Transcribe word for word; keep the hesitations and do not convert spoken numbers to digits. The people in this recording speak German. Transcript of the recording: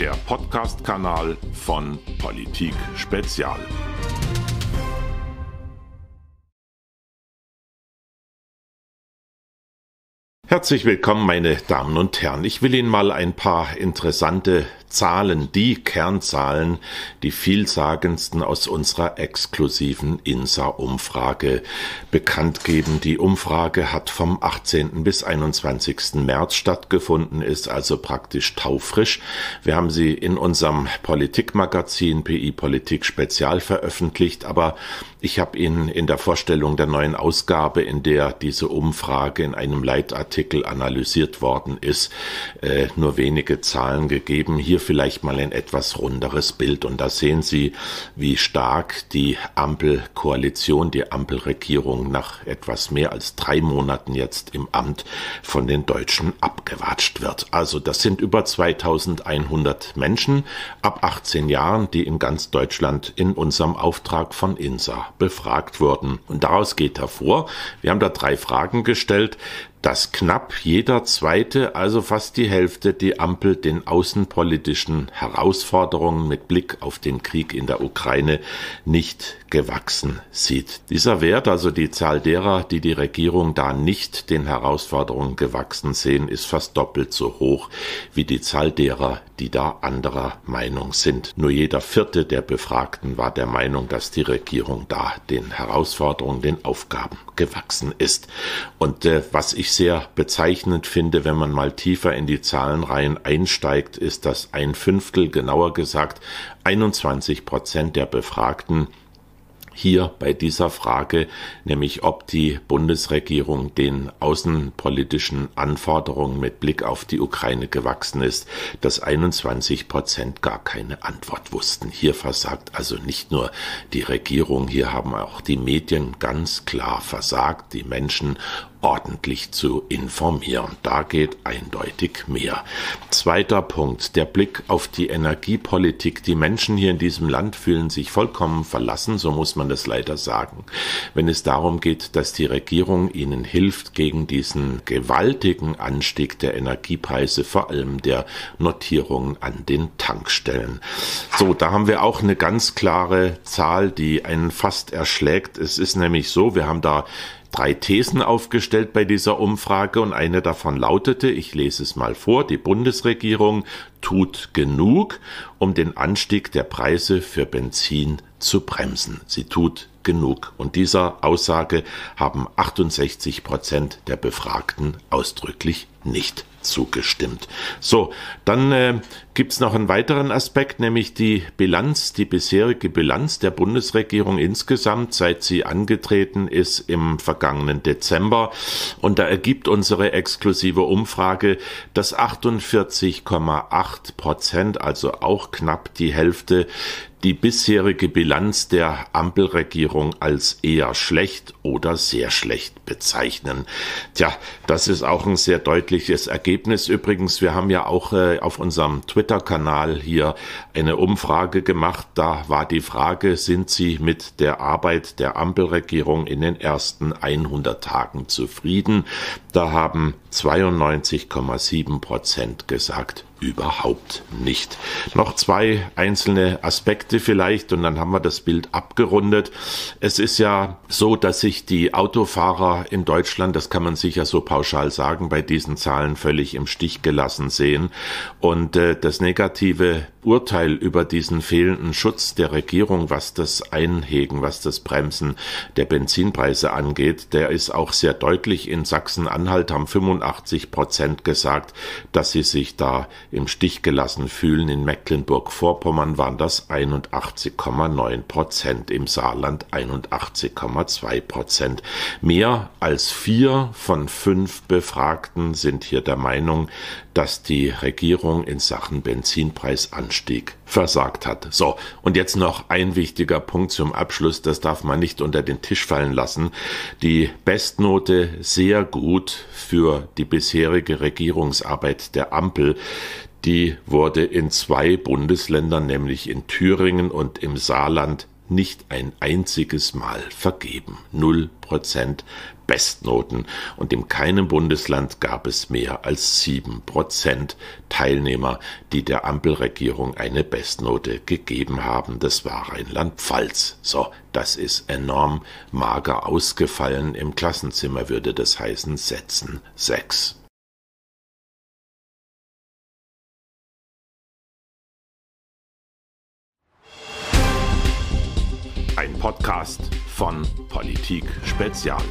der Podcast-Kanal von Politik Spezial. Herzlich willkommen, meine Damen und Herren. Ich will Ihnen mal ein paar interessante Zahlen, die Kernzahlen, die vielsagendsten aus unserer exklusiven INSA-Umfrage bekannt geben. Die Umfrage hat vom achtzehnten bis einundzwanzigsten März stattgefunden, ist also praktisch taufrisch. Wir haben sie in unserem Politikmagazin P I Politik Spezial veröffentlicht, aber ich habe Ihnen in der Vorstellung der neuen Ausgabe, in der diese Umfrage in einem Leitartikel analysiert worden ist, äh, nur wenige Zahlen gegeben. Hier vielleicht mal ein etwas runderes Bild. Und da sehen Sie, wie stark die Ampel-Koalition, die Ampel-Regierung nach etwas mehr als drei Monaten jetzt im Amt von den Deutschen abgewatscht wird. Also das sind über zweitausendeinhundert Menschen ab achtzehn Jahren, die in ganz Deutschland in unserem Auftrag von INSA befragt wurden. Und daraus geht hervor, wir haben da drei Fragen gestellt, dass knapp jeder Zweite, also fast die Hälfte, die Ampel den außenpolitischen Herausforderungen mit Blick auf den Krieg in der Ukraine nicht gewachsen sieht. Dieser Wert, also die Zahl derer, die die Regierung da nicht den Herausforderungen gewachsen sehen, ist fast doppelt so hoch wie die Zahl derer, die da anderer Meinung sind. Nur jeder Vierte der Befragten war der Meinung, dass die Regierung da den Herausforderungen, den Aufgaben gewachsen ist. Und äh, was ich sehr bezeichnend finde, wenn man mal tiefer in die Zahlenreihen einsteigt, ist, dass ein Fünftel, genauer gesagt einundzwanzig Prozent der Befragten hier bei dieser Frage, nämlich ob die Bundesregierung den außenpolitischen Anforderungen mit Blick auf die Ukraine gewachsen ist, dass einundzwanzig Prozent gar keine Antwort wussten. Hier versagt also nicht nur die Regierung, hier haben auch die Medien ganz klar versagt, die Menschen ordentlich zu informieren. Da geht eindeutig mehr. Zweiter Punkt, der Blick auf die Energiepolitik. Die Menschen hier in diesem Land fühlen sich vollkommen verlassen, so muss man das leider sagen, wenn es darum geht, dass die Regierung ihnen hilft gegen diesen gewaltigen Anstieg der Energiepreise, vor allem der Notierungen an den Tankstellen. So, da haben wir auch eine ganz klare Zahl, die einen fast erschlägt. Es ist nämlich so, wir haben da drei Thesen aufgestellt bei dieser Umfrage und eine davon lautete, ich lese es mal vor, die Bundesregierung tut genug, um den Anstieg der Preise für Benzin zu bremsen. Sie tut genug. Und dieser Aussage haben achtundsechzig Prozent der Befragten ausdrücklich nicht zugestimmt. So, dann äh, gibt es noch einen weiteren Aspekt, nämlich die Bilanz, die bisherige Bilanz der Bundesregierung insgesamt, seit sie angetreten ist im vergangenen Dezember. Und da ergibt unsere exklusive Umfrage, dass achtundvierzig Komma acht Prozent, also auch knapp die Hälfte, die bisherige Bilanz der Ampelregierung als eher schlecht oder sehr schlecht bezeichnen. Tja, das ist auch ein sehr deutliches Ergebnis. Übrigens, wir haben ja auch äh, auf unserem Twitter-Kanal hier eine Umfrage gemacht. Da war die Frage, sind Sie mit der Arbeit der Ampelregierung in den ersten hundert Tagen zufrieden? Da haben zweiundneunzig Komma sieben Prozent gesagt, überhaupt nicht. Noch zwei einzelne Aspekte vielleicht und dann haben wir das Bild abgerundet. Es ist ja so, dass sich die Autofahrer in Deutschland, das kann man sicher so pauschal sagen, bei diesen Zahlen völlig im Stich gelassen sehen. Und äh, das negative Urteil über diesen fehlenden Schutz der Regierung, was das Einhegen, was das Bremsen der Benzinpreise angeht, der ist auch sehr deutlich. In Sachsen-Anhalt haben fünfundachtzig Prozent gesagt, dass sie sich da im Stich gelassen fühlen. In Mecklenburg-Vorpommern waren das einundachtzig Komma neun Prozent, im Saarland einundachtzig Komma zwei Prozent. Mehr als vier von fünf Befragten sind hier der Meinung, dass die Regierung in Sachen Benzinpreisanstieg versagt hat. So, und jetzt noch ein wichtiger Punkt zum Abschluss, das darf man nicht unter den Tisch fallen lassen. Die Bestnote sehr gut für die bisherige Regierungsarbeit der Ampel, die wurde in zwei Bundesländern, nämlich in Thüringen und im Saarland, nicht ein einziges Mal vergeben. Null Prozent Bestnoten und in keinem Bundesland gab es mehr als sieben Prozent Teilnehmer, die der Ampelregierung eine Bestnote gegeben haben. Das war Rheinland-Pfalz. So, das ist enorm mager ausgefallen. Im Klassenzimmer würde das heißen, setzen sechs. Ein Podcast von Politik Spezial.